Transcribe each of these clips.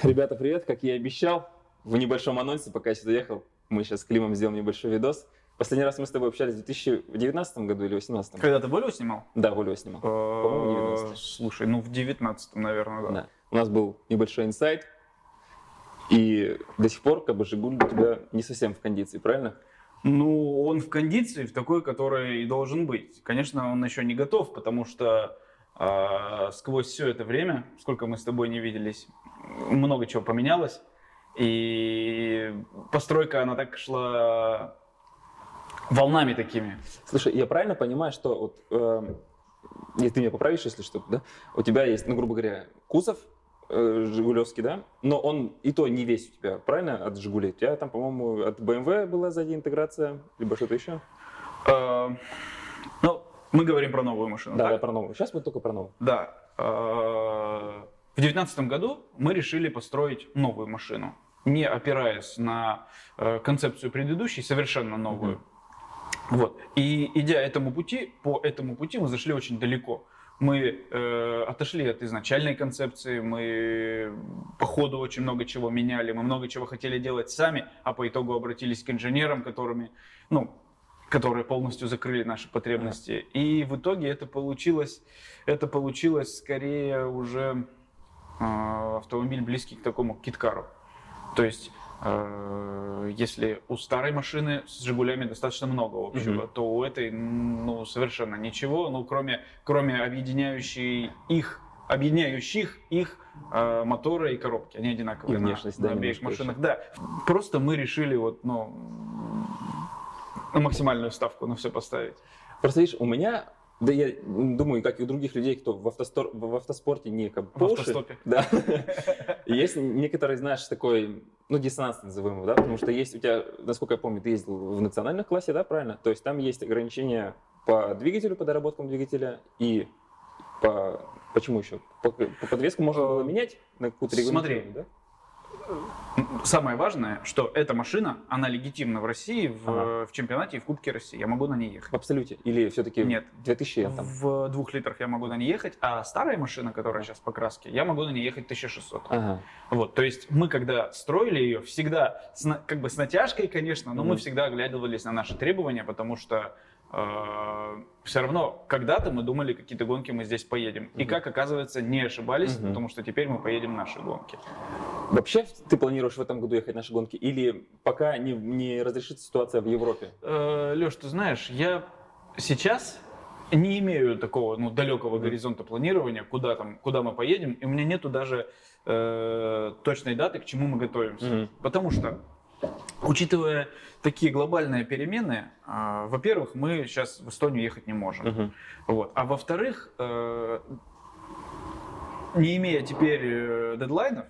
Ребята, привет! Как я и обещал, в небольшом анонсе, пока я сюда ехал, мы сейчас с Климом сделаем небольшой видос. Последний раз мы с тобой общались в 2019 году или 2018. Когда ты Вольво снимал? Да, Вольво снимал. По-моему, в 19. Слушай, ну в 19, наверное, да. У нас был небольшой инсайт, и до сих пор как бы Жигуль у тебя не совсем в кондиции, правильно? Ну, он в кондиции, в такой, который и должен быть. Конечно, он еще не готов, потому что сквозь все это время, сколько мы с тобой не виделись, много чего поменялось. И постройка, она так шла волнами такими. Слушай, я правильно понимаю, что вот, если ты меня поправишь, если что, да, у тебя есть, ну, грубо говоря, кузов жигулевский, да, но он и то не весь у тебя, правильно, от Жигулей? У тебя там, по-моему, от BMW была сзади интеграция, либо что-то еще? Ну, мы говорим про новую машину. Да, про новую. Сейчас мы только про новую. Да. В 2019 году мы решили построить новую машину, не опираясь на концепцию предыдущей, совершенно новую. Mm-hmm. Вот. И идя по этому пути мы зашли очень далеко. Мы отошли от изначальной концепции, мы по ходу очень много чего меняли, мы много чего хотели делать сами, а по итогу обратились к инженерам, которые полностью закрыли наши потребности. Mm-hmm. И в итоге это получилось скорее уже... автомобиль близкий к такому киткару. То есть, если у старой машины с «Жигулями» достаточно много общего, mm-hmm. то у этой совершенно ничего, кроме объединяющих их моторы и коробки. Они одинаковые на обеих машинах. Да. Просто мы решили максимальную ставку на все поставить. Просто, видишь, у меня... Да я думаю, как и у других людей, кто в автоспорте не как бы да, есть некоторые, знаешь, такой, диссонанс называемый, да, потому что есть у тебя, насколько я помню, ты ездил в национальном классе, да, правильно? То есть там есть ограничения по двигателю, по доработкам двигателя и по, почему еще, по подвеску можно было менять на какую-то регламентацию, да? Самое важное, что эта машина, она легитимна в России, в чемпионате и в Кубке России. Я могу на ней ехать. В абсолюте? Или все-таки нет, 2000? Нет, в 2 литрах я могу на ней ехать, а старая машина, которая сейчас по краске, я могу на ней ехать 1600. Ага. Вот, то есть мы, когда строили ее, всегда, как бы с натяжкой, конечно, но мы всегда оглядывались на наши требования, потому что все равно когда-то мы думали, какие-то гонки мы здесь поедем. И как оказывается, не ошибались, потому что теперь мы поедем в наши гонки. Вообще ты планируешь в этом году ехать в наши гонки или пока не разрешится ситуация в Европе? Леш, ты знаешь, я сейчас не имею такого далекого горизонта планирования, куда мы поедем, и у меня нету даже точной даты, к чему мы готовимся. Потому что учитывая такие глобальные перемены, во-первых, мы сейчас в Эстонию ехать не можем. Вот. А во-вторых, не имея теперь дедлайнов,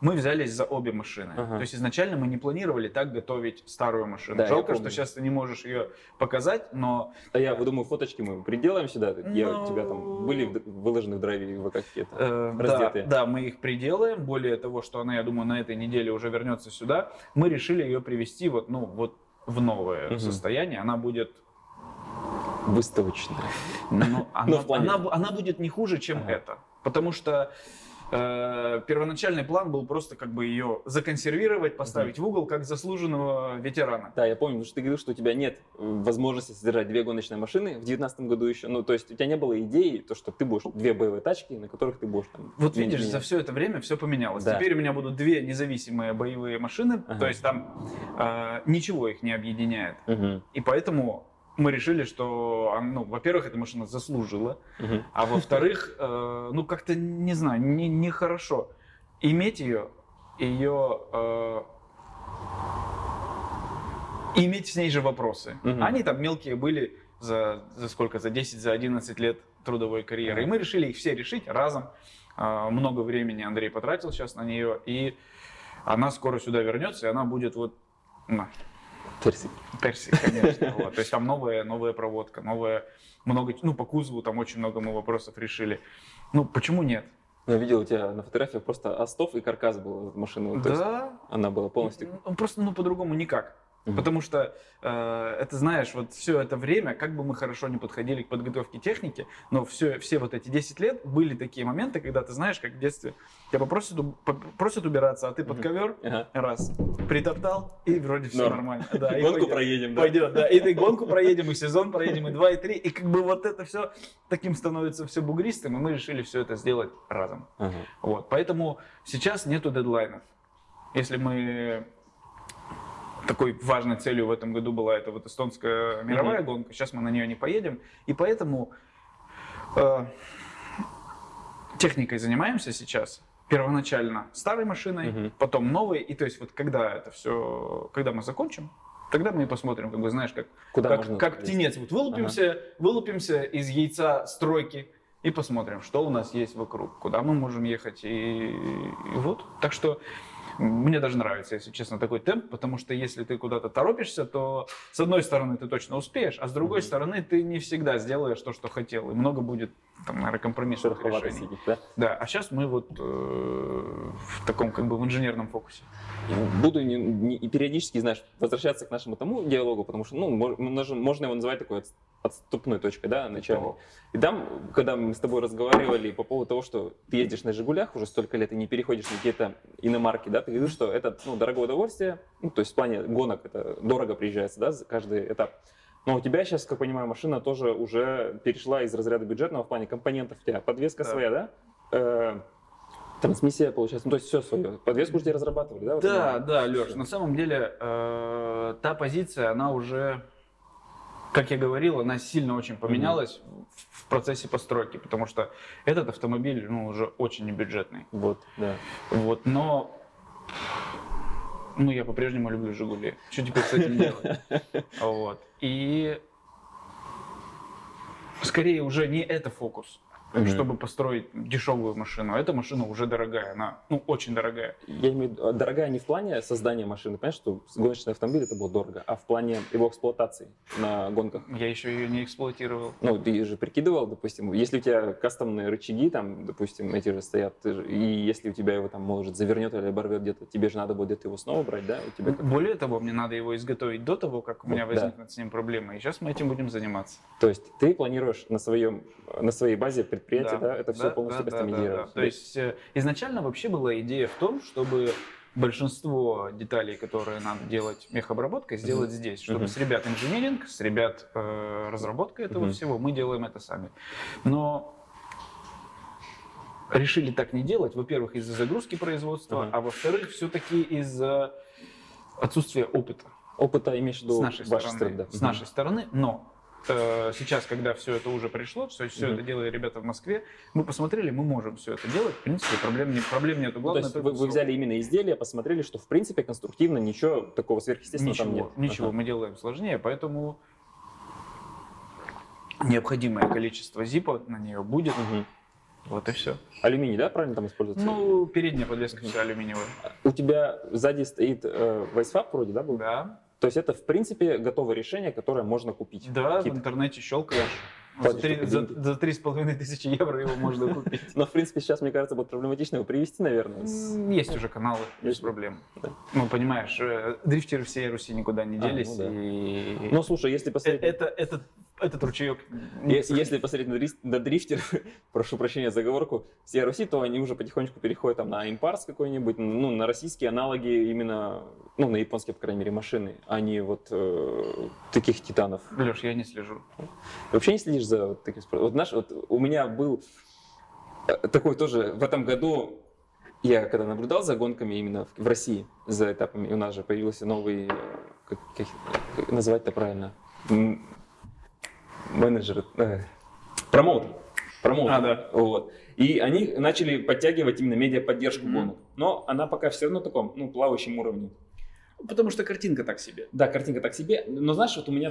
мы взялись за обе машины. То есть изначально мы не планировали так готовить старую машину. Да, жалко, что сейчас ты не можешь ее показать, но... А я думаю, фоточки мы приделаем сюда. У тебя там были выложены в драйве в какие-то раздетые. Да, мы их приделаем. Более того, что она, я думаю, на этой неделе уже вернется сюда. Мы решили ее привести в новое состояние. Она будет... выставочная. Она будет не хуже, чем это. Потому что... первоначальный план был просто как бы ее законсервировать, поставить в угол как заслуженного ветерана. Да, я помню, потому что ты говорил, что у тебя нет возможности содержать 2 гоночные машины в 2019 году еще. То есть у тебя не было идеи, что ты будешь 2 боевые тачки, на которых ты будешь там... Вот видишь, за все это время все поменялось. Да. Теперь у меня будут 2 независимые боевые машины, то есть там ничего их не объединяет. И поэтому... мы решили, что, во-первых, эта машина заслужила, а во-вторых, как-то, не знаю, нехорошо иметь ее иметь с ней же вопросы. Они там мелкие были за 10, за 11 лет трудовой карьеры. И мы решили их все решить разом. Много времени Андрей потратил сейчас на нее, и она скоро сюда вернется, и она будет Персик, конечно. Вот. То есть там новая проводка, много, по кузову там очень много мы вопросов решили. Почему нет? Я видел у тебя на фотографиях просто остов и каркас был в машине. Да. Она была полностью... Просто по-другому никак. Угу. Потому что, это, знаешь, вот все это время, как бы мы хорошо не подходили к подготовке техники, но все вот эти 10 лет были такие моменты, когда ты знаешь, как в детстве тебя попросят убираться, а ты под ковер раз, притоптал, и вроде все нормально. Да, и гонку проедем, пойдет, да. И ты гонку проедем, и сезон проедем, и 2, и 3, и как бы вот это все таким становится все бугристым, и мы решили все это сделать разом. Ага. Вот, поэтому сейчас нету дедлайнов. Если мы... Такой важной целью в этом году была эта вот эстонская мировая гонка. Сейчас мы на нее не поедем. И поэтому техникой занимаемся сейчас. Первоначально старой машиной, потом новой. И то есть вот когда это все, когда мы закончим, тогда мы и посмотрим, как бы, знаешь, как птенец. Вот вылупимся из яйца стройки и посмотрим, что у нас есть вокруг, куда мы можем ехать. И вот. Так что... Мне даже нравится, если честно, такой темп, потому что если ты куда-то торопишься, то с одной стороны ты точно успеешь, а с другой стороны ты не всегда сделаешь то, что хотел, и много будет, там, наверное, компромиссных решений. Сидит, да? Да, а сейчас мы вот в таком как бы в инженерном фокусе. Буду и периодически, знаешь, возвращаться к нашему тому диалогу, потому что, ну, можно его называть такой отступной точкой, да, начальной. И там, когда мы с тобой разговаривали по поводу того, что ты ездишь на «Жигулях» уже столько лет и не переходишь на какие-то иномарки, да, ты говоришь, что это, ну, дорогое удовольствие, ну, то есть в плане гонок это дорого приезжается, да, за каждый этап. Но у тебя сейчас, как я понимаю, машина тоже уже перешла из разряда бюджетного в плане компонентов. У тебя подвеска своя, да? Трансмиссия, получается, ну, то есть все свое. Подвеску уже тебе разрабатывали, да? Вот да, Леш, на самом деле та позиция, она уже, как я говорил, она сильно очень поменялась в процессе постройки, потому что этот автомобиль, ну, уже очень небюджетный. Вот, да. Вот, но... Ну, я по-прежнему люблю «Жигули». Что теперь с этим делать? Вот. И скорее уже не это фокус, чтобы построить дешевую машину. Эта машина уже дорогая, она, ну, очень дорогая. Я имею в виду, дорогая не в плане создания машины, понимаешь, что гоночный автомобиль это было дорого, а в плане его эксплуатации на гонках. Я еще ее не эксплуатировал. Ну, ты же прикидывал, допустим, если у тебя кастомные рычаги, там, допустим, эти же стоят, и если у тебя его там, может, завернет или оборвет где-то, тебе же надо будет где-то его снова брать, да? Более того, мне надо его изготовить до того, как у меня возникнут с ним проблемы, и сейчас мы этим будем заниматься. То есть ты планируешь на своей базе предприятие, да, это все полностью кастомизировано. Да. То есть изначально вообще была идея в том, чтобы большинство деталей, которые надо делать мехобработкой, сделать здесь, чтобы с ребят инжиниринг, с ребят разработка этого всего, мы делаем это сами. Но решили так не делать, во-первых, из-за загрузки производства, а во-вторых, все-таки из-за отсутствия опыта. Опыта имеешь в виду с нашей стороны, но сейчас, когда все это уже пришло, все это делали ребята в Москве, мы посмотрели, мы можем все это делать, в принципе, проблем нет. Главное, то есть вы взяли именно изделие, посмотрели, что в принципе конструктивно ничего такого сверхъестественного там нет. Ничего, мы делаем сложнее, поэтому необходимое количество зипа на нее будет. Вот и все. Алюминий, да, правильно там используется? Ну, передняя подвеска вся алюминиевая. У тебя сзади стоит вайсфаб вроде, да, был? Да. То есть это, в принципе, готовое решение, которое можно купить. Да, в интернете щелкаешь. За 3,5 тысячи евро его можно купить. Но, в принципе, сейчас, мне кажется, будет проблематично его привезти, наверное. Есть уже каналы, без проблем. Ну, понимаешь, дрифтеры всей Руси никуда не делись. Ну, слушай, если посмотреть... Этот ручеек. Если посмотреть на дрифтеров, прошу прощения за оговорку, всей Руси, то они уже потихонечку переходят там, на импарс какой-нибудь, ну, на российские аналоги именно, ну, на японские, по крайней мере, машины, а не вот таких титанов. Леш, я не слежу. Вообще не следишь за вот таким спортом? Вот, знаешь, вот у меня был такой тоже в этом году, я когда наблюдал за гонками именно в России, за этапами, у нас же появился новый, как назвать-то правильно, менеджер, промоутер. Вот. И они начали подтягивать именно медиаподдержку гонок, но она пока все равно на таком, ну, плавающем уровне. Потому что картинка так себе. Да, картинка так себе, но знаешь, вот у меня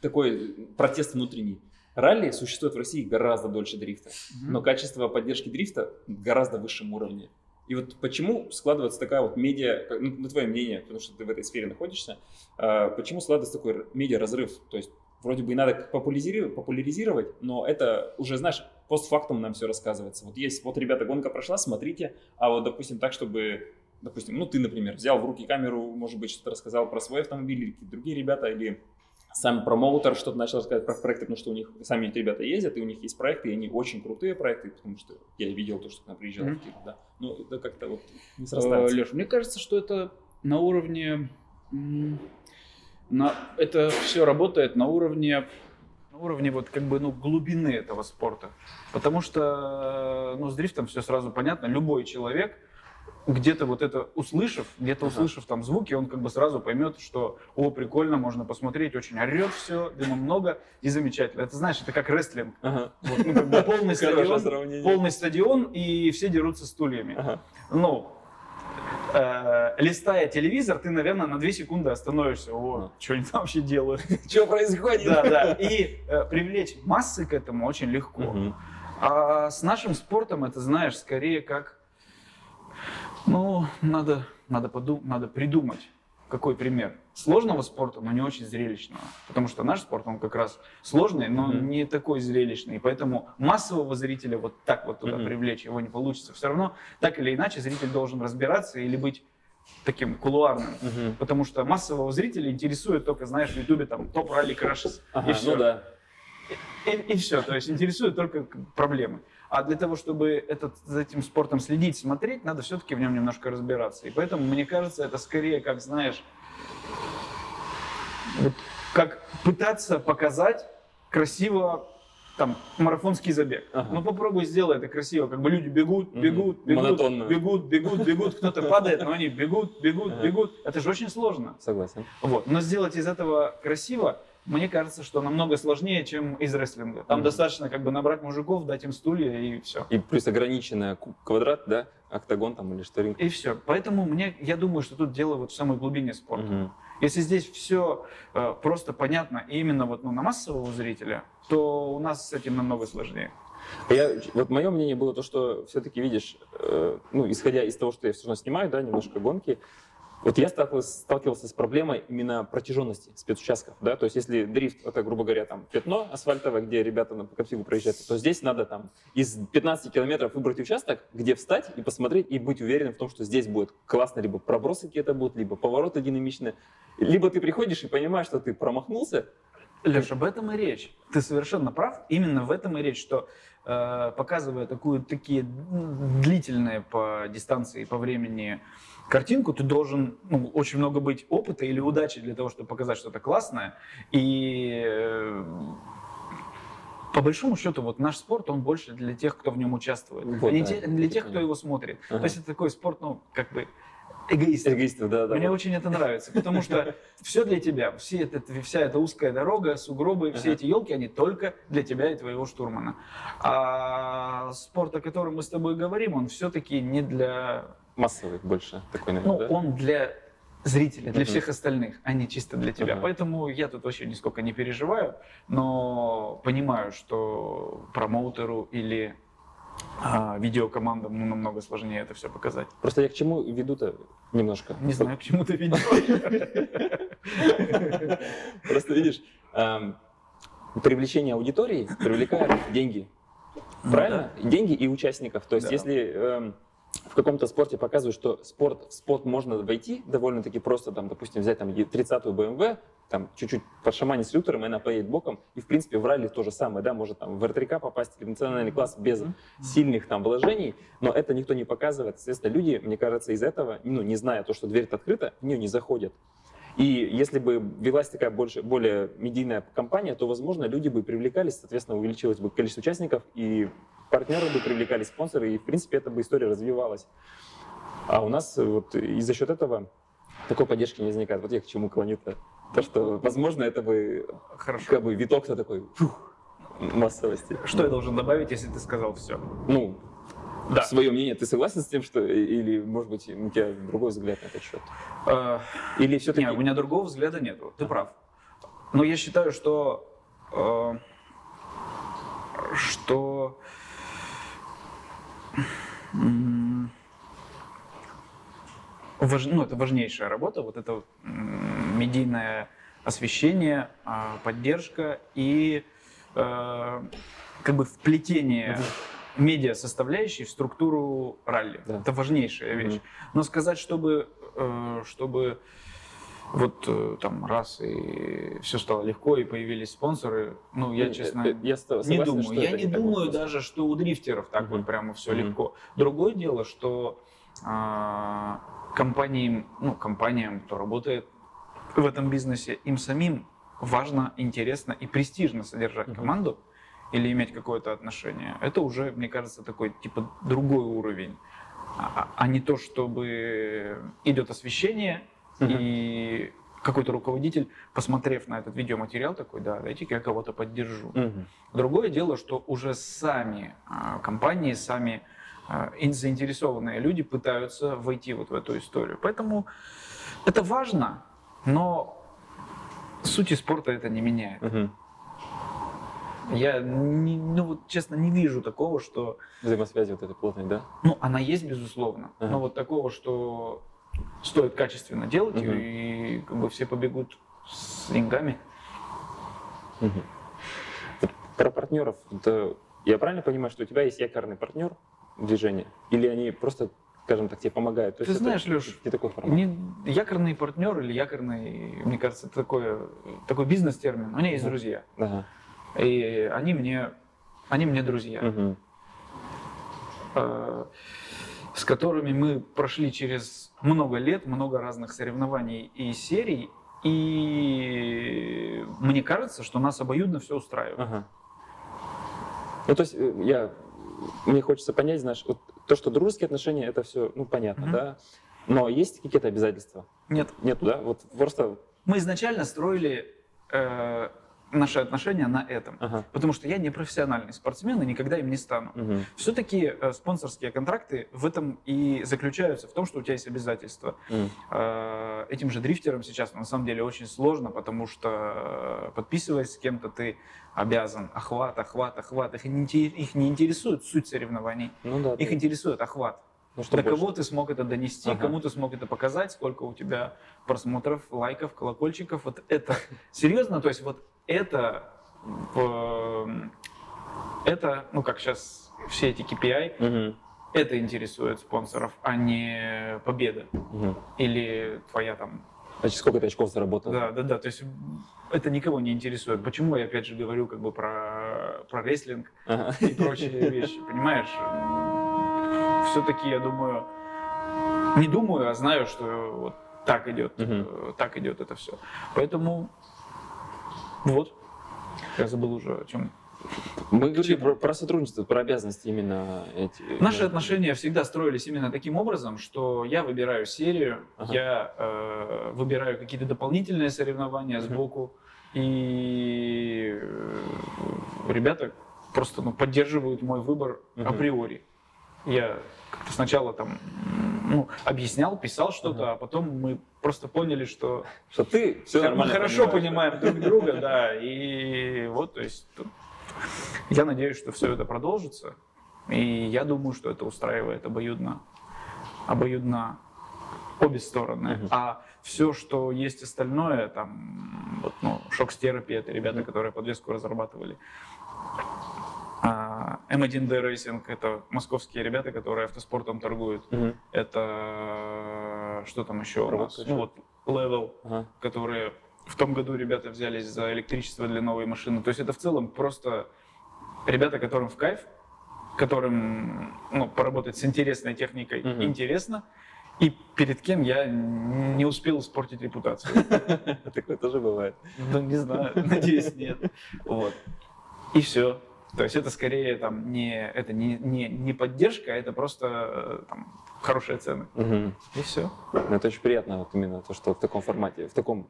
такой протест внутренний. Ралли существует в России гораздо дольше дрифта, но качество поддержки дрифта гораздо высшем уровне. И вот почему складывается такая вот медиа, на твое мнение, потому что ты в этой сфере находишься, почему складывается такой медиа-разрыв, то есть вроде бы и надо популяризировать, но это уже, знаешь, постфактум нам все рассказывается. Вот ребята, гонка прошла, смотрите, а вот, допустим, так, чтобы допустим, ну ты, например, взял в руки камеру, может быть, что-то рассказал про свой автомобиль или какие-то другие ребята, или сам промоутер что-то начал рассказывать про проекты, потому что у них сами эти ребята ездят, и у них есть проекты, и они очень крутые проекты, потому что я видел то, что к нам приезжал в Киров, да. Ну, это как-то вот не срастается. Леш, мне кажется, что это на уровне... это все работает на уровне вот как бы, ну, глубины этого спорта. Потому что, ну, с дрифтом все сразу понятно. Любой человек, где-то вот это услышав, там звуки, он как бы сразу поймет, что, о, прикольно, можно посмотреть, очень орет все, дыма много и замечательно. Это, знаешь, это как рестлинг. Ага. Вот, ну, как бы полный стадион, и все дерутся стульями. Ага. Ну, листая телевизор, ты, наверное, на 2 секунды остановишься. О, что они там вообще делают? Что происходит? Да. И привлечь массы к этому очень легко. А с нашим спортом это, знаешь, скорее как... Ну, надо придумать, какой пример. Сложного спорта, но не очень зрелищного. Потому что наш спорт, он как раз сложный, но не такой зрелищный. И поэтому массового зрителя вот так вот туда привлечь его не получится. Все равно, так или иначе, зритель должен разбираться или быть таким кулуарным. Потому что массового зрителя интересует только, знаешь, в Ютубе там топ ралли крашес. Ага, и все. Ну да. И все, то есть интересуют только проблемы. А для того, чтобы за этим спортом следить, смотреть, надо все-таки в нем немножко разбираться. И поэтому, мне кажется, это скорее, как, знаешь, как пытаться показать красиво там марафонский забег. Ага. Ну попробуй сделай это красиво, как бы люди бегут, кто-то падает, но они бегут. Это же очень сложно. Согласен. Вот. Но сделать из этого красиво, мне кажется, что намного сложнее, чем из рестлинга. Там достаточно как бы набрать мужиков, дать им стулья и все. И плюс ограниченный квадрат, да, октагон там или шторинг. И все. Поэтому я думаю, что тут дело вот в самой глубине спорта. Если здесь все просто понятно и именно вот, ну, на массового зрителя, то у нас с этим намного сложнее. Вот мое мнение было то, что все-таки видишь, ну, исходя из того, что я все равно снимаю, да, немножко гонки. Вот я сталкивался с проблемой именно протяженности спецучастков, да, то есть если дрифт, это, грубо говоря, там пятно асфальтовое, где ребята по конфигу проезжают, то здесь надо там из 15 километров выбрать участок, где встать и посмотреть, и быть уверенным в том, что здесь будет классно, либо пробросы какие-то будут, либо повороты динамичные, либо ты приходишь и понимаешь, что ты промахнулся. Леш, об этом и речь. Ты совершенно прав. Именно в этом и речь, что показывая такие длительные по дистанции и по времени картинку, ты должен, ну, очень много быть опыта или удачи для того, чтобы показать что-то классное. И по большому счету вот наш спорт, он больше для тех, кто в нем участвует, вот, для тех, кто его смотрит. Ага. То есть это такой спорт, ну, как бы... Эгоистов, да. Мне очень это нравится, потому что все для тебя, вся эта узкая дорога, сугробы, все эти елки, они только для тебя и твоего штурмана. А спорт, о котором мы с тобой говорим, он все-таки не для... Массовый больше такой, наверное, да? Ну, он для зрителя, для всех остальных, а не чисто для тебя. Поэтому я тут вообще нисколько не переживаю, но понимаю, что промоутеру или... видеокомандам, ну, намного сложнее это все показать. Просто я к чему веду-то немножко? Не знаю, к чему ты ведешь. Просто видишь, привлечение аудитории привлекает деньги. Правильно? Деньги и участников. То есть если в каком-то спорте показывают, что в спорт можно войти довольно-таки просто, там, допустим, взять там 30-ю BMW, там чуть-чуть подшаманить с лютером, и она поедет боком, и в принципе в ралли то же самое, да, может там в R3K попасть в национальный класс без сильных там вложений, но это никто не показывает, соответственно, люди, мне кажется, из этого, ну, не зная то, что дверь-то открыта, в нее не заходят. И если бы велась такая более медийная компания, то, возможно, люди бы привлекались, соответственно, увеличилось бы количество участников, и партнеры бы привлекали, спонсоры, и, в принципе, эта бы история развивалась. А у нас вот и за счет этого такой поддержки не возникает. Вот я к чему клоню-то. То, что, возможно, это бы как бы виток-то такой массовости. Что я должен добавить, если ты сказал все? Ну, да. Свое мнение. Ты согласен с тем, что... Или, может быть, у тебя другой взгляд на этот счет? Или все-таки... Нет, у меня другого взгляда нет. Ты прав. Но я считаю, что... Ну, это важнейшая работа, вот это вот медийное освещение, поддержка и как бы вплетение медиа-составляющей в структуру ралли. Да. Это важнейшая вещь. Но сказать, чтобы вот там раз и все стало легко и появились спонсоры, ну я честно не думаю. Я не думаю даже, что у дрифтеров так вот прямо все легко. Другое дело, что компаниям, кто работает в этом бизнесе, им самим важно, интересно и престижно содержать команду или иметь какое-то отношение. Это уже, мне кажется, такой типа другой уровень, а не то, чтобы идет освещение и какой-то руководитель, посмотрев на этот видеоматериал, такой: да, дайте-ка я кого-то поддержу. Другое дело, что уже сами компании, сами заинтересованные люди пытаются войти вот в эту историю. Поэтому это важно, но сути спорта это не меняет. Я, честно, не вижу такого, что... Взаимосвязи вот этой плотной, да? Ну, она есть, безусловно. Но вот такого, что стоит качественно делать ее, и как бы все побегут с деньгами. Про партнеров. Я правильно понимаю, что у тебя есть якорный партнер в движении? Или они просто, скажем так, тебе помогают? То ты есть знаешь, это, Леш, не такой формат. Якорный партнер или якорный, мне кажется, это такой бизнес-термин. У меня есть друзья. И они мне друзья, с которыми мы прошли через много лет, много разных соревнований и серий, и мне кажется, что нас обоюдно все устраивает. Ну, то есть мне хочется понять, знаешь, вот то, что дружеские отношения, это все, ну, понятно, да? Но есть какие-то обязательства? Нет. Нету, да? Вот просто... Мы изначально строили... наши отношения на этом. Потому что я не профессиональный спортсмен и никогда им не стану. Все-таки спонсорские контракты в этом и заключаются, в том, что у тебя есть обязательства. Этим же дрифтерам сейчас на самом деле очень сложно, потому что, подписываясь с кем-то, ты обязан охват. Их не интересует суть соревнований, их интересует охват. До кого ты смог это донести, кому ты смог это показать, сколько у тебя просмотров, лайков, колокольчиков. Вот это серьезно, то есть вот это, ну как сейчас все эти KPI, это интересует спонсоров, а не победа или твоя там... Значит, сколько ты очков заработал? Да, то есть это никого не интересует. Почему я опять же говорю как бы про рестлинг и прочие вещи, понимаешь? Все-таки я думаю, не думаю, а знаю, что вот так идет это все. Поэтому вот, я забыл уже о чем. Мы говорили про сотрудничество, про обязанности именно эти. Наши отношения всегда строились именно таким образом, что я выбираю серию, я выбираю какие-то дополнительные соревнования сбоку, и ребята просто поддерживают мой выбор априори. Я как-то сначала там объяснял, писал что-то, а потом мы просто поняли, что ты все нормально, мы хорошо понимаем друг друга, да, и вот, то есть я надеюсь, что все это продолжится, и я думаю, что это устраивает обоюдно обе стороны, а все, что есть остальное, там, вот, шок-терапия, это ребята, которые подвеску разрабатывали, М1Д-рейсинг, это московские ребята, которые автоспортом торгуют. Это что там еще у нас? Ну вот Левел, которые в том году ребята взялись за электричество для новой машины. То есть это в целом просто ребята, которым в кайф, которым поработать с интересной техникой интересно. И перед кем я не успел испортить репутацию. Такое тоже бывает. Ну не знаю, надеюсь, нет. Вот. И все. То есть это скорее там не поддержка, это просто там, хорошие цены. И все. Это очень приятно, вот именно то, что в таком формате, в таком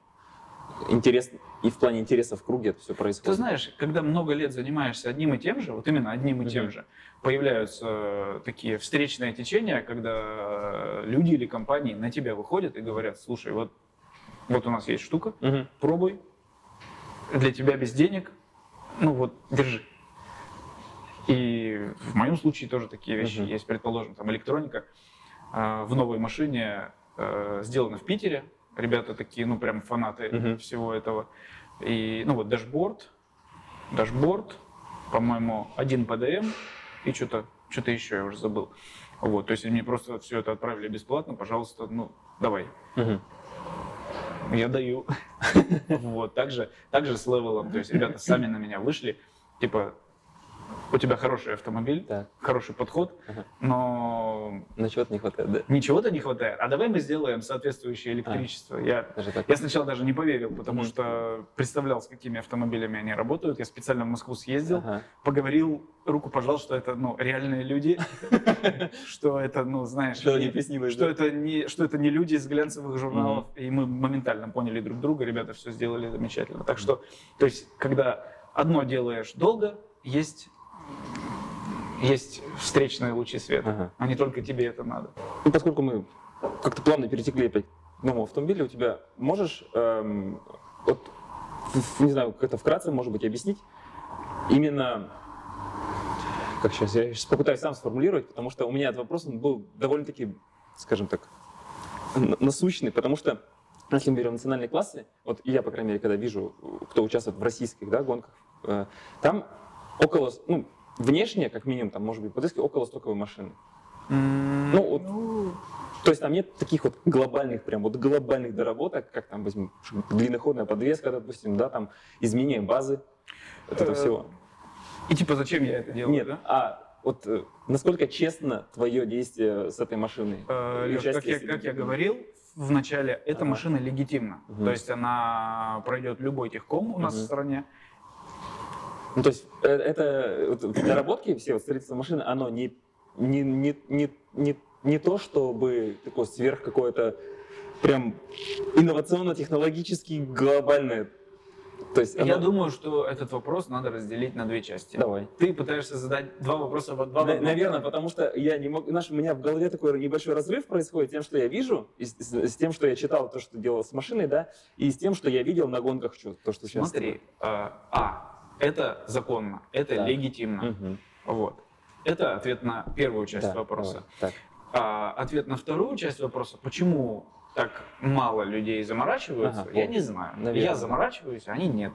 интересном и в плане интереса в круге это все происходит. Ты знаешь, когда много лет занимаешься одним и тем же, вот именно одним и тем же, появляются такие встречные течения, когда люди или компании на тебя выходят и говорят: слушай, вот у нас есть штука, пробуй, для тебя без денег, держи. И в моем случае тоже такие вещи есть. Предположим, там электроника в новой машине сделана в Питере. Ребята такие, прям фанаты всего этого. И, дашборд, по-моему, 1 ПДМ и что-то что-то еще, я уже забыл. Вот, то есть они мне просто все это отправили бесплатно, пожалуйста, ну, давай. Угу. Я даю. Вот, также с левелом, то есть ребята сами на меня вышли, типа, у тебя хороший автомобиль, так, хороший подход, ага, но... Но чего-то не хватает, да? Ничего-то не хватает. А давай мы сделаем соответствующее электричество. Я сначала даже не поверил, потому что представлял, с какими автомобилями они работают. Я специально в Москву съездил, ага, поговорил, руку пожал, что это реальные люди, что это, знаешь, что это не люди из глянцевых журналов. И мы моментально поняли друг друга, ребята все сделали замечательно. Так что, то есть, когда одно делаешь долго, есть встречные лучи света, ага, а не только тебе это надо. Ну, поскольку мы как-то плавно перетекли опять к новому автомобилю, у тебя можешь, вот, не знаю, как-то вкратце, может быть, объяснить именно, как сейчас, я сейчас попытаюсь сам сформулировать, потому что у меня этот вопрос он был довольно-таки, скажем так, насущный, потому что если мы берем национальные классы, вот я, по крайней мере, когда вижу, кто участвует в российских, да, гонках, там около, внешне, как минимум, там, может быть, подыски около стоковой машины. То есть там нет таких вот глобальных, прям вот глобальных доработок, как там, возьмем, длинноходная подвеска, допустим, да, там, изменение базы, вот этого всего. И типа, зачем я это делаю? Нет, да? Вот насколько честно твое действие с этой машиной? Как я говорил, в начале, эта машина легитимна. Угу. То есть она пройдет любой техком у нас в стране. Ну, то есть это доработки, все вот строительство машины, оно не то, чтобы такое сверх какое-то прям инновационно-технологически глобальное. То есть оно... Я думаю, что этот вопрос надо разделить на две части. Давай. Ты пытаешься задать два вопроса в два вопроса. Наверное, потому что я не могу. У меня в голове такой небольшой разрыв происходит тем, что я вижу, и с тем, что я читал, то, что делал с машиной, да, и с тем, что я видел на гонках, то, что сейчас. Смотри, это законно, это легитимно. Угу. Вот. Это ответ на первую часть вопроса. Давай, ответ на вторую часть вопроса, почему так мало людей заморачиваются, я не знаю. Наверное. Я заморачиваюсь, а они нет.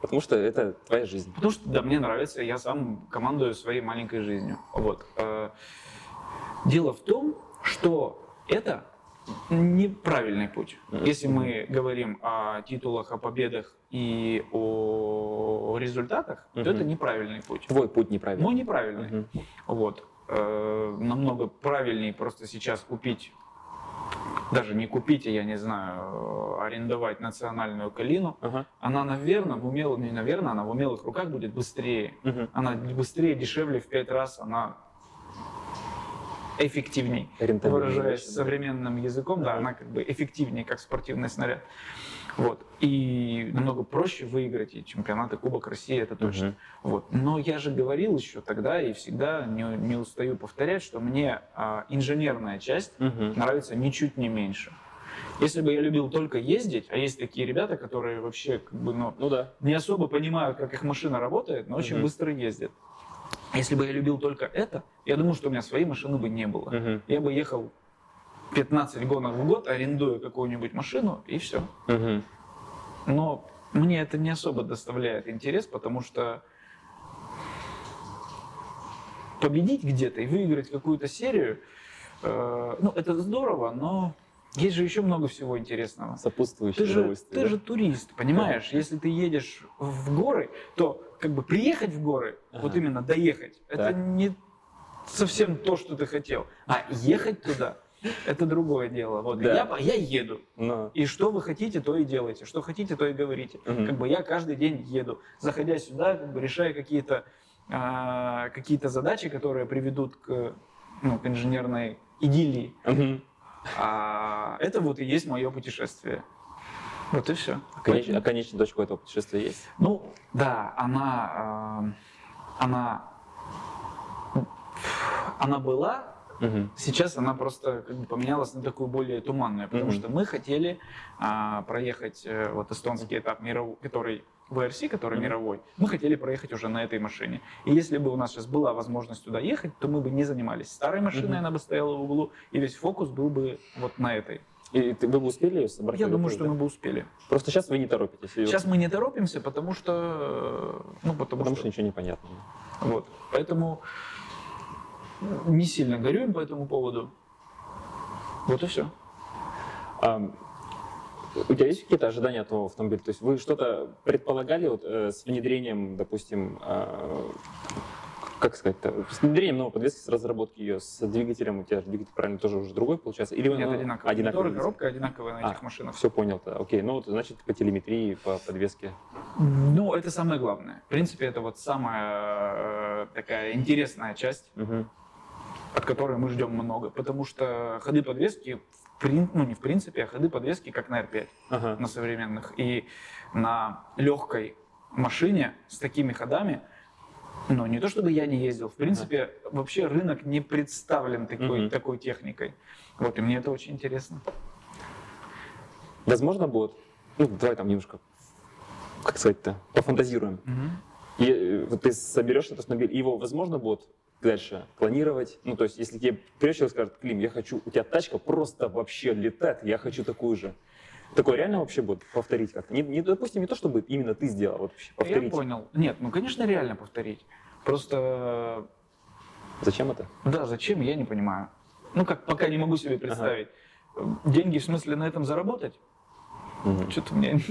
Потому что это твоя жизнь. Потому что, да, мне нравится, я сам командую своей маленькой жизнью. Вот. Дело в том, что это неправильный путь. Если мы говорим о титулах, о победах и о результатах, то это неправильный путь. Твой путь неправильный. Мой неправильный. Вот. Намного правильнее просто сейчас купить, даже не купить, я не знаю, арендовать национальную Калину. Она, наверное, она в умелых руках будет быстрее. Она быстрее, дешевле в 5 раз, она... эффективней, выражаясь современным языком, да, она как бы эффективнее, как спортивный снаряд. Вот. И намного проще выиграть и чемпионаты, Кубок России, это точно. Вот. Но я же говорил еще тогда и всегда, не устаю повторять, что мне инженерная часть нравится ничуть не меньше. Если бы я любил только ездить, а есть такие ребята, которые вообще как бы, не особо понимают, как их машина работает, но очень быстро ездят. Если бы я любил только это, я думаю, что у меня своей машины бы не было. Я бы ехал 15 гонок в год, арендуя какую-нибудь машину, и все. Но мне это не особо доставляет интерес, потому что победить где-то и выиграть какую-то серию, это здорово, но... Есть же еще много всего интересного. Сопутствующие удовольствия. Ты же турист, понимаешь? Да. Если ты едешь в горы, то как бы приехать в горы, вот именно доехать, это не совсем то, что ты хотел. А ехать туда, это другое дело. Вот. Да. Я еду. Но. И что вы хотите, то и делайте. Что хотите, то и говорите. Как бы я каждый день еду. Заходя сюда, как бы решая какие-то задачи, которые приведут к инженерной идиллии. Это вот и есть мое путешествие. Вот и все. А конечная точка этого путешествия есть? Она была, сейчас она просто как бы поменялась на такую более туманную, потому что мы хотели проехать эстонский этап мировой, который WRC, который мировой, мы хотели проехать уже на этой машине. И если бы у нас сейчас была возможность туда ехать, то мы бы не занимались старой машиной, она бы стояла в углу, и весь фокус был бы вот на этой. И вы бы успели ее собрать? Я думаю, что мы бы успели. Просто сейчас вы не торопитесь? Сейчас мы не торопимся, потому что... Потому что ничего не понятно. Вот, поэтому... не сильно горюем по этому поводу. Вот и все. У тебя есть какие-то ожидания от нового автомобиля? То есть вы что-то предполагали вот, с внедрением, допустим, как сказать-то, с внедрением новой подвески, с разработки ее, с двигателем, у тебя же двигатель, правильно, тоже уже другой получается? Или нет, одинаковый. Моторы, коробка одинаковая на этих машинах. Все, понял-то. Окей, ну вот, значит, по телеметрии, по подвеске. Ну, это самое главное. В принципе, это вот самая такая интересная часть, от которой мы ждем много, потому что ходы подвески, ну не в принципе, а ходы подвески как на R5, на современных. И на легкой машине с такими ходами, ну не то чтобы я не ездил, в принципе вообще рынок не представлен такой техникой. Вот, и мне это очень интересно. Возможно будет, ну давай там немножко, как сказать-то, пофантазируем. И, вот ты соберешь этот автомобиль, его возможно будет дальше клонировать? Ну, то есть, если тебе прежде скажут, Клим, я хочу, у тебя тачка просто вообще летает, я хочу такую же. Такое реально вообще будет повторить как-то? Допустим, не то, чтобы именно ты сделал, вот вообще повторить. Я понял. Нет, ну, конечно, реально повторить. Просто... Зачем это? Да, зачем, я не понимаю. Ну, как пока не могу себе представить. Ага. Деньги, в смысле, на этом заработать? Что-то мне не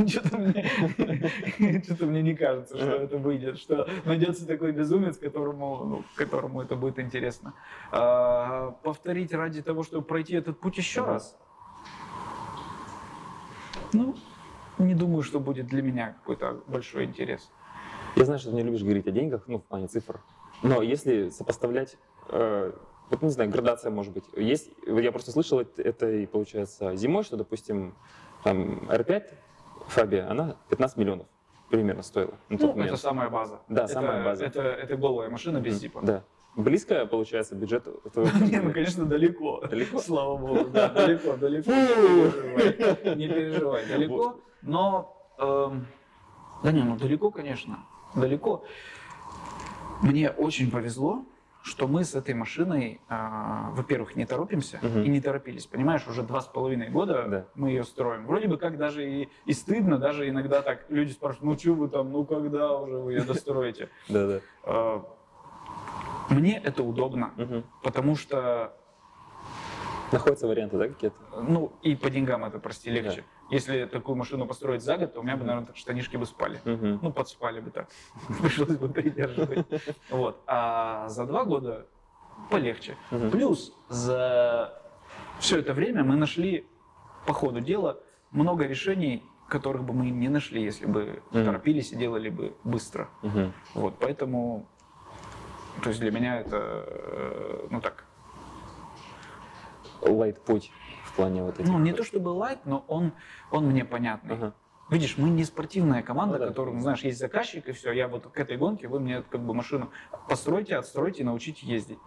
кажется, что это выйдет, что найдется такой безумец, которому это будет интересно. Повторить ради того, чтобы пройти этот путь еще раз? Ну, не думаю, что будет для меня какой-то большой интерес. Я знаю, что ты не любишь говорить о деньгах, ну, в плане цифр, но если сопоставлять... Вот, не знаю, градация может быть. Есть, я просто слышал это, и получается, зимой, что, допустим, там R5, Фабия, она 15 миллионов примерно стоила. Ну, это самая база. Да, самая база. Это голая машина без зипа. Да. Близко, получается, бюджет? Не, ну, конечно, далеко. Далеко? Слава богу, да, далеко. Не переживай, далеко. Но, далеко, конечно, далеко. Мне очень повезло, что мы с этой машиной, во-первых, не торопимся и не торопились. Понимаешь, уже 2,5 года мы ее строим. Вроде бы как даже и стыдно, даже иногда так люди спрашивают, ну что вы там, ну когда уже вы ее достроите? Мне это удобно, потому что... Находятся варианты, да, какие-то? Ну и по деньгам это, прости, легче. Если такую машину построить за год, то у меня бы, наверное, штанишки бы спали. Ну, подспали бы так. Пришлось бы придерживать. Вот. А за 2 года полегче. Плюс за все это время мы нашли, по ходу дела, много решений, которых бы мы не нашли, если бы торопились и делали бы быстро. Вот. Поэтому, то есть для меня это, ну так... Лайт-путь. В плане вот этих. Ну, не то чтобы лайт, но он мне понятный. Видишь, мы не спортивная команда, которая, знаешь, есть заказчик и все, я вот к этой гонке, вы мне как бы машину постройте, отстройте и научите ездить.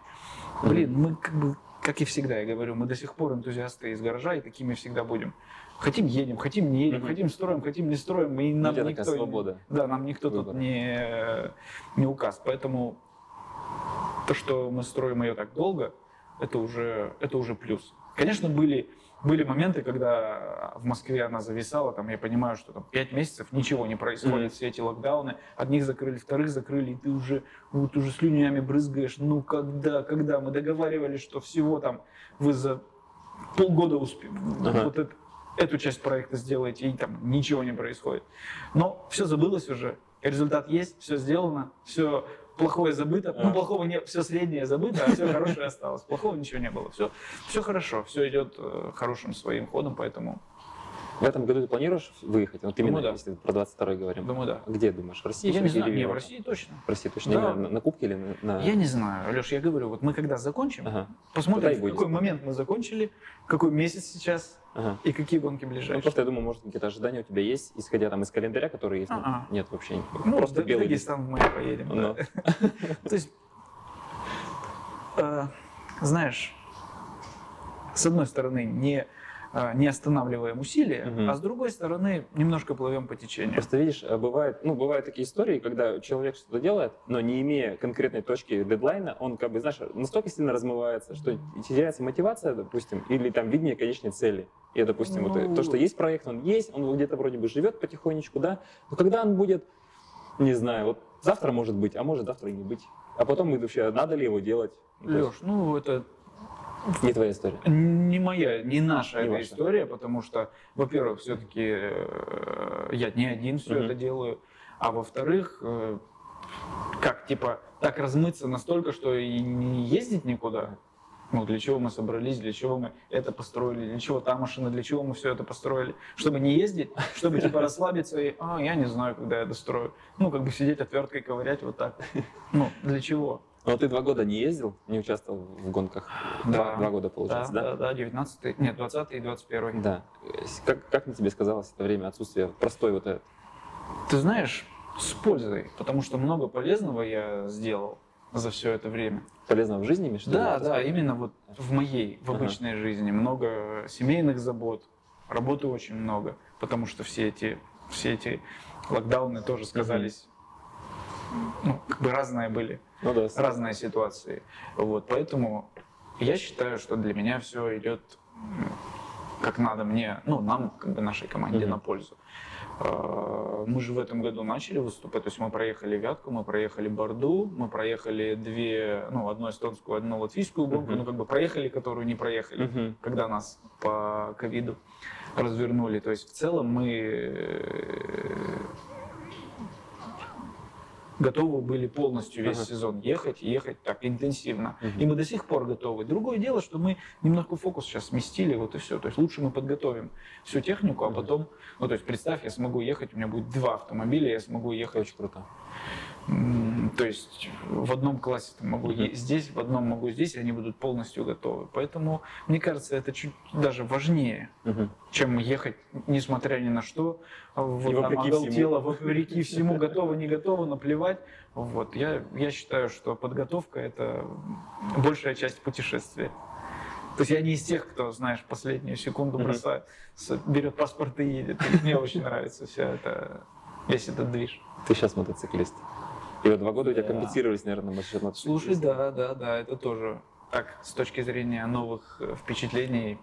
Блин, мы как бы, как и всегда, я говорю, мы до сих пор энтузиасты из гаража и такими всегда будем. Хотим едем, хотим не едем, хотим строим, хотим не строим. И нам никто, такая свобода. Да, нам никто выбор. Тут не указ. Поэтому то, что мы строим ее так долго, это уже плюс. Конечно, были моменты, когда в Москве она зависала, там, я понимаю, что там 5 месяцев ничего не происходит, все эти локдауны, одних закрыли, вторых закрыли, и ты уже слюнями брызгаешь, ну когда, мы договаривались, что всего там вы за полгода успеете, вот эту часть проекта сделаете, и там ничего не происходит. Но все забылось уже, результат есть, все сделано, все... Плохое забыто, ну плохого нет, все среднее забыто, а все хорошее осталось. Плохого ничего не было, все хорошо, все идет хорошим своим ходом, поэтому... В этом году ты планируешь выехать? Вот именно, если про 22-й говорим. Думаю, да. Где, думаешь, в России? Я не знаю, в России точно. В России точно, да. На Кубке или на... Я не знаю, Леш, я говорю, вот мы когда закончим, посмотрим, в какой момент мы закончили, какой месяц сейчас и какие гонки ближайшие. Ну, просто я думаю, может, какие-то ожидания у тебя есть, исходя там из календаря, которые есть? Нет, вообще нет. Ну, просто в Дагестан мы поедем. То есть, знаешь, с одной стороны, не останавливаем усилия, а с другой стороны, немножко плывем по течению. Просто видишь, бывают такие истории, когда человек что-то делает, но не имея конкретной точки дедлайна, он как бы, знаешь, настолько сильно размывается, что теряется мотивация, допустим, или там видение конечной цели. И, допустим, вот то, что есть проект, он есть, он где-то вроде бы живет потихонечку, да, но когда он будет, не знаю, вот завтра может быть, а может завтра и не быть. А потом мы вообще, надо ли его делать? Леш, ну это... Не твоя история. Не моя, не наша эта история, потому что, во-первых, все-таки я не один все это делаю, а во-вторых, как типа так размыться настолько, что и не ездить никуда. Ну, для чего мы собрались, для чего мы это построили, для чего та машина, для чего мы все это построили. Чтобы не ездить, чтобы типа расслабиться и я не знаю, когда я дострою. Ну, как бы сидеть отверткой, ковырять вот так. Ну, для чего? Но ты 2 года не ездил, не участвовал в гонках? Да. 2 года, получается, да? Да, 19-й, нет, 20-й и 21-й. Да. Как на тебе сказалось это время отсутствия простой вот этот? Ты знаешь, с пользой, потому что много полезного я сделал за все это время. Полезного в жизни, Миш? Да, именно вот в моей, в обычной жизни. Много семейных забот, работы очень много, потому что все эти локдауны тоже сказались, ну, как бы разные были. Ну, да, разные ситуации. Вот, поэтому я считаю, что для меня все идет как надо мне, ну, нам, как бы нашей команде на пользу. Мы же в этом году начали выступать, то есть мы проехали Вятку, мы проехали Борду, мы проехали 2, ну, одну эстонскую, одну латвийскую гонку, ну, как бы проехали, которую не проехали, когда нас по ковиду развернули. То есть в целом мы... готовы были полностью весь сезон ехать так интенсивно. И мы до сих пор готовы. Другое дело, что мы немножко фокус сейчас сместили, вот и все. То есть лучше мы подготовим всю технику, а потом... Ну, то есть представь, я смогу ехать, у меня будет 2 автомобиля, я смогу ехать... Очень круто. То есть в одном классе могу здесь, в одном могу здесь, и они будут полностью готовы. Поэтому, мне кажется, это чуть даже важнее, чем ехать, несмотря ни на что. Вот там оголтело, вопреки всему, готово, не готово, наплевать. Вот. Я считаю, что подготовка – это большая часть путешествия. То есть я не из тех, кто, знаешь, последнюю секунду бросает, берет паспорт и едет. И мне очень нравится весь этот движ. Ты сейчас мотоциклист. И вот 2 года у тебя компенсировались, наверное, машины. Слушай, да, это тоже так, с точки зрения новых впечатлений.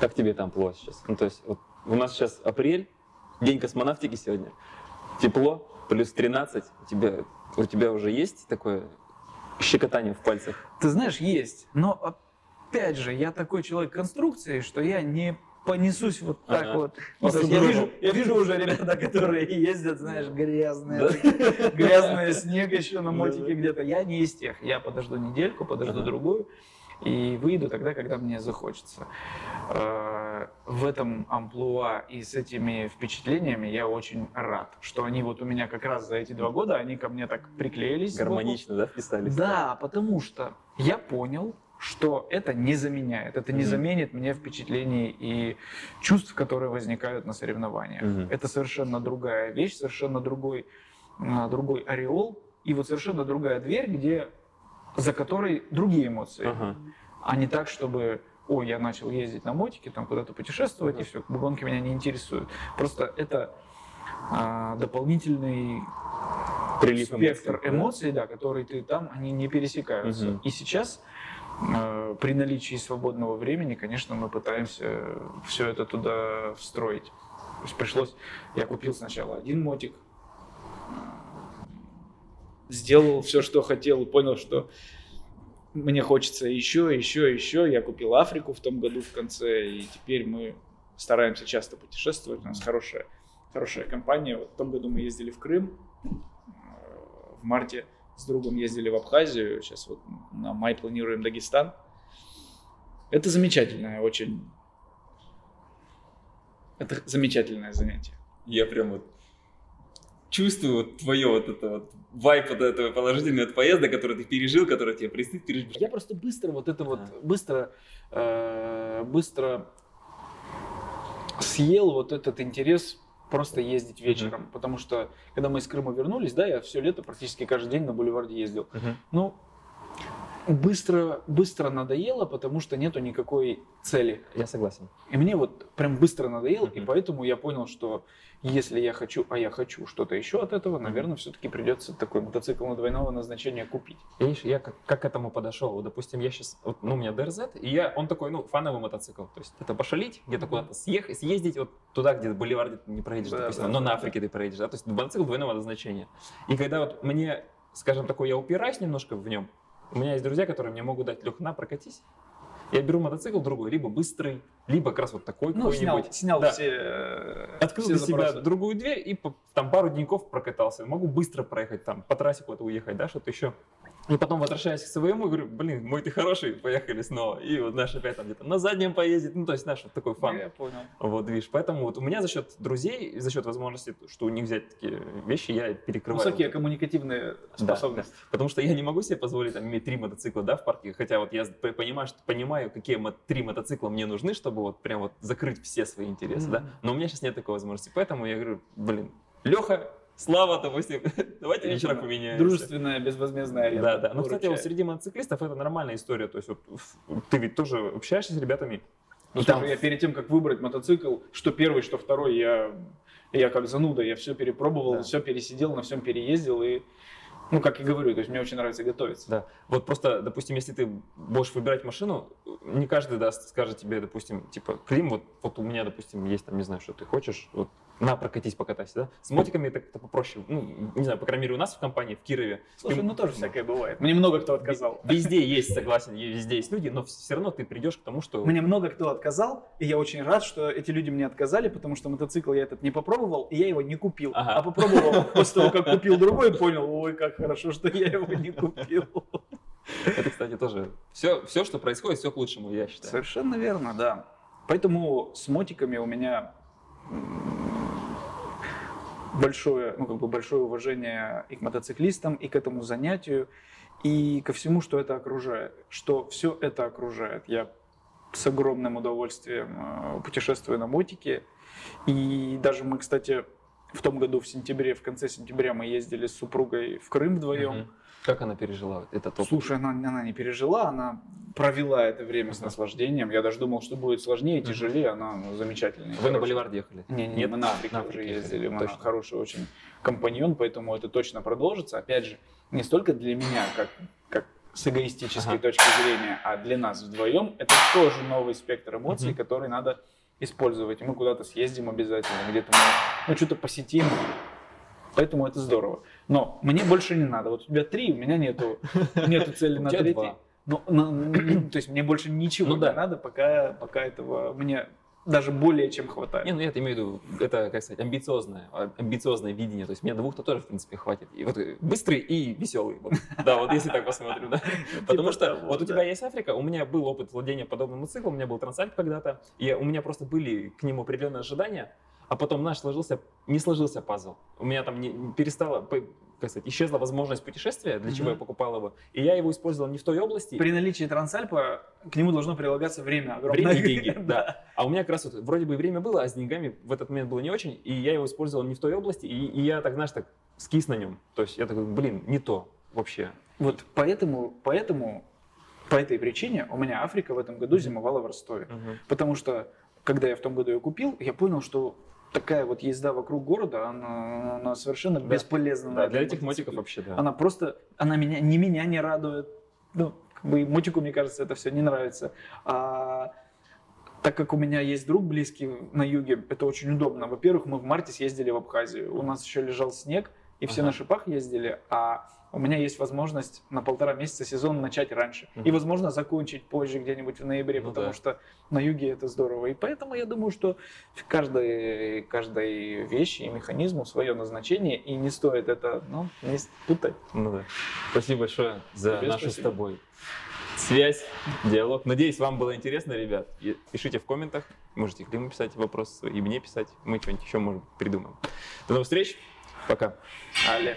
Как тебе там плохо сейчас? Ну, то есть, вот у нас сейчас апрель, день космонавтики сегодня, тепло, плюс 13, у тебя уже есть такое щекотание в пальцах? Ты знаешь, есть, но опять же, я такой человек конструкции, что я не... понесусь вот так вот. Я вижу уже ребята, которые ездят, знаешь, грязные, снег еще на мотике где-то. Я не из тех. Я подожду недельку, подожду другую и выйду тогда, когда мне захочется. В этом амплуа и с этими впечатлениями я очень рад, что они вот у меня как раз за эти 2 года, они ко мне так приклеились. Гармонично, да, вписались? Да, потому что я понял, что это не заменяет, это не заменит мне впечатлений и чувств, которые возникают на соревнованиях. Это совершенно другая вещь, совершенно другой ореол и вот совершенно другая дверь, за которой другие эмоции, а не так, чтобы я начал ездить на мотике, там куда-то путешествовать и все, гонки меня не интересуют. Просто это дополнительный спектр эмоций, да, которые ты там, они не пересекаются. И сейчас при наличии свободного времени, конечно, мы пытаемся все это туда встроить. То есть я купил сначала 1 мотик, сделал все, что хотел, и понял, что мне хочется еще. Я купил Африку в том году в конце, и теперь мы стараемся часто путешествовать. У нас хорошая компания. Вот в том году мы ездили в Крым, в марте. С другом ездили в Абхазию, сейчас вот на май планируем Дагестан. Это замечательное очень... Это замечательное занятие. Я прям вот чувствую вот твое вот это вот вайп от этого положительного поезда, который ты пережил, который тебе предстоит пережить. Я просто быстро вот это вот, быстро съел вот этот интерес просто ездить вечером, потому что, когда мы из Крыма вернулись, да, я все лето практически каждый день на бульварде ездил. Ну, быстро надоело, потому что нету никакой цели. Я согласен. И мне вот прям быстро надоело, и поэтому я понял, что если я хочу, а я хочу что-то еще от этого, наверное, все-таки придется такой мотоцикл на двойного назначения купить. Видишь, я как к этому подошел. Вот, допустим, я сейчас, вот, ну, у меня DRZ, и он такой, ну, фановый мотоцикл. То есть это пошалить, где-то куда-то съездить, вот туда, где бульвар ты не проедешь, допустим, на Африке ты проедешь, да, то есть мотоцикл двойного назначения. И когда вот мне скажем, такой, я упираюсь немножко в нем. У меня есть друзья, которые мне могут дать: Лех, на, прокатись. Я беру мотоцикл другой, либо быстрый, либо как раз вот такой, ну, какой-нибудь. Снял да. все Открыл все для забросы. Себя другую дверь и там пару деньков прокатался. Могу быстро проехать, там, по трассе куда-то уехать, да, что-то еще. И потом, возвращаясь к своему, говорю: блин, мой ты хороший, поехали снова. И вот наш опять там где-то на заднем поездит. Ну, то есть наш вот такой фан. Я понял. Вот, видишь, поэтому вот у меня за счет друзей, за счет возможности, что у них взять такие вещи, я перекрываю. Высокие вот коммуникативные способности. Да. Потому что я не могу себе позволить там иметь 3 мотоцикла, да, в парке. Хотя вот я понимаю, что понимаю, какие 3 мотоцикла мне нужны, чтобы вот прям вот закрыть все свои интересы, да. Но у меня сейчас нет такой возможности. Поэтому я говорю: блин, Леха, Слава, допустим, давайте вечером поменяемся. Дружественная, безвозмездная аренда. Да, да. Ну, кстати, вот среди мотоциклистов это нормальная история. То есть вот ты ведь тоже общаешься с ребятами. Ну, там я перед тем, как выбрать мотоцикл, что первый, что второй, я как зануда, я все перепробовал, да. все пересидел, на всем переездил и... Ну, как и говорю, то есть мне очень нравится готовиться. Да. Вот просто, допустим, если ты будешь выбирать машину, не каждый даст, скажет тебе, допустим, типа: Клим, вот у меня, допустим, есть там, не знаю, что ты хочешь, вот на, прокатись, покатайся, да? С мотиками это попроще, ну, не знаю, по крайней мере, у нас в компании, в Кирове. Слушай, ну тоже всякое бывает. Мне много кто отказал. Везде есть, согласен, везде есть люди, но все равно ты придешь к тому, что... Мне много кто отказал, и я очень рад, что эти люди мне отказали, потому что мотоцикл я этот не попробовал, и я его не купил. Ага. А попробовал после того, как купил другой, понял: ой, как хорошо, что я его не купил. Это, кстати, тоже все, что происходит, все к лучшему, я считаю. Совершенно верно, да. Поэтому с мотиками у меня большое уважение и к мотоциклистам, и к этому занятию, и ко всему, что это окружает, что все это окружает. Я с огромным удовольствием путешествую на мотике, и даже мы, кстати, в том году в сентябре, в конце сентября мы ездили с супругой в Крым вдвоем. Угу. Как она пережила этот опыт? Слушай, она не пережила, она провела это время с наслаждением. Я даже думал, что будет сложнее и тяжелее, она замечательная. Вы на Боливард ехали? Нет, мы на Африку уже ездили, у нас хороший очень компаньон, поэтому это точно продолжится. Опять же, не столько для меня, как с эгоистической точки зрения, а для нас вдвоем это тоже новый спектр эмоций, который надо использовать. И мы куда-то съездим обязательно, где-то мы что-то посетим. Поэтому это здорово. Но мне больше не надо. Вот у тебя 3, у меня нету цели на 3. То есть мне больше ничего не надо, пока этого мне даже более чем хватает. Не, ну я имею в виду, это, как сказать, амбициозное видение. То есть мне 2-то тоже, в принципе, хватит. И вот быстрый и веселый. Вот. Да, вот если так посмотрю, да. Потому что вот у тебя есть Африка, у меня был опыт владения подобным мотоциклом, у меня был Трансальп когда-то, и у меня просто были к нему определенные ожидания. А потом не сложился пазл. У меня там исчезла возможность путешествия, для чего я покупал его. И я его использовал не в той области. При наличии Трансальпа к нему должно прилагаться время. Огромное. Время и деньги, да. А у меня как раз вот вроде бы время было, а с деньгами в этот момент было не очень. И я его использовал не в той области, и я так, знаешь, так скис на нем. То есть я такой: блин, не то вообще. Вот поэтому, по этой причине у меня Африка в этом году зимовала в Ростове. Потому что, когда я в том году ее купил, я понял, что такая вот езда вокруг города, она совершенно бесполезна. Да, для этих мотиков вообще, да. Она просто, меня не радует. Ну, как бы мотику, мне кажется, это все не нравится. А так как у меня есть друг близкий на юге, это очень удобно. Во-первых, мы в марте съездили в Абхазию. У нас еще лежал снег, и все на шипах ездили, а у меня есть возможность на 1,5 месяца сезон начать раньше. И, возможно, закончить позже где-нибудь в ноябре, потому что на юге это здорово. И поэтому я думаю, что каждой вещи и механизму свое назначение, и не стоит это не путать. Ну, да. Спасибо большое за нашу с тобой связь, диалог. Надеюсь, вам было интересно, ребят. Пишите в комментах, можете Климу писать вопросы, и мне писать. Мы что-нибудь еще, может, придумаем. До новых встреч. Пока. Алле.